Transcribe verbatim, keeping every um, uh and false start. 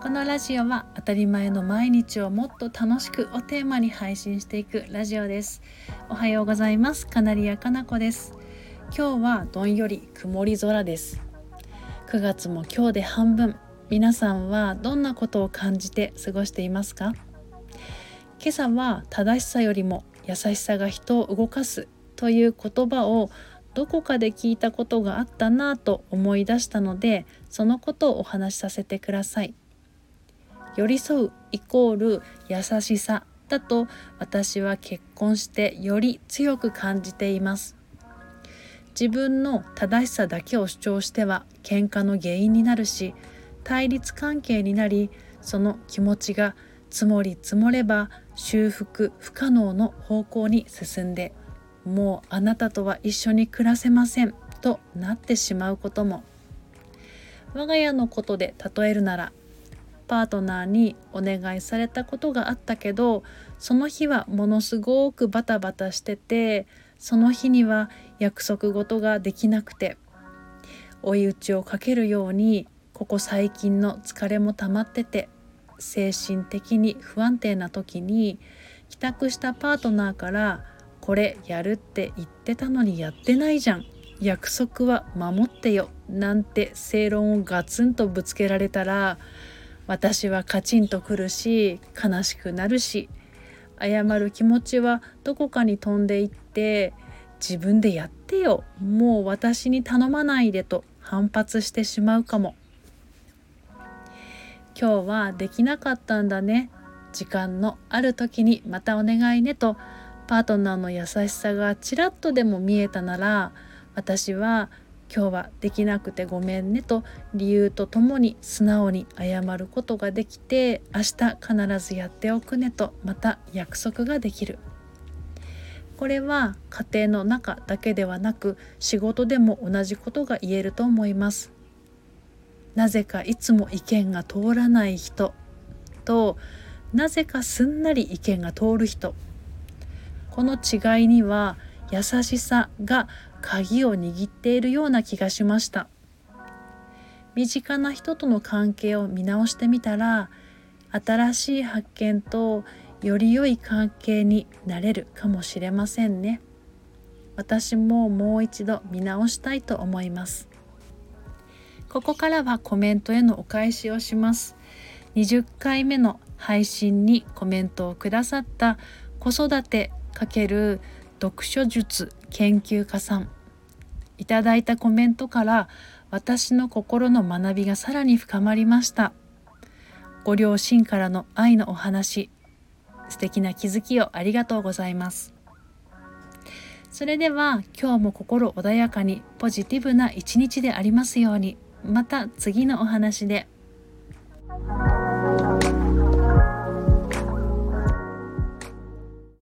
このラジオは当たり前の毎日をもっと楽しくをテーマに配信していくラジオです。おはようございます。カナリアかなこです。今日はどんより曇り空です。くがつも今日で半分。皆さんはどんなことを感じて過ごしていますか？今朝は正しさよりも優しさが人を動かすという言葉をどこかで聞いたことがあったなぁと思い出したので、そのことをお話しさせてください。寄り添うイコール優しさだと私は結婚してより強く感じています。自分の正しさだけを主張しては喧嘩の原因になるし、対立関係になり、その気持ちが積もり積もれば修復不可能の方向に進んで、もうあなたとは一緒に暮らせませんとなってしまうことも。我が家のことで例えるなら、パートナーにお願いされたことがあったけど、その日はものすごくバタバタしてて、その日には約束事ができなくて、追い打ちをかけるようにここ最近の疲れも溜まってて、精神的に不安定な時に帰宅したパートナーから、これやるって言ってたのにやってないじゃん、約束は守ってよなんて正論をガツンとぶつけられたら、私はカチンとくるし悲しくなるし、謝る気持ちはどこかに飛んでいって、自分でやってよ、もう私に頼まないでと反発してしまうかも。今日はできなかったんだね、時間のある時にまたお願いねとパートナーの優しさがちらっとでも見えたなら、私は今日はできなくてごめんねと理由とともに素直に謝ることができて、明日必ずやっておくねとまた約束ができる。これは家庭の中だけではなく仕事でも同じことが言えると思います。なぜかいつも意見が通らない人と、なぜかすんなり意見が通る人。この違いには優しさが鍵を握っているような気がしました。身近な人との関係を見直してみたら、新しい発見とより良い関係になれるかもしれませんね。私ももう一度見直したいと思います。ここからはコメントへのお返しをします。にじゅっかいめの配信にコメントをくださった子育て×読書術研究家さん、いただいたコメントから私の心の学びがさらに深まりました。ご両親からの愛のお話、素敵な気づきをありがとうございます。それでは今日も心穏やかにポジティブな一日でありますように。また次のお話で。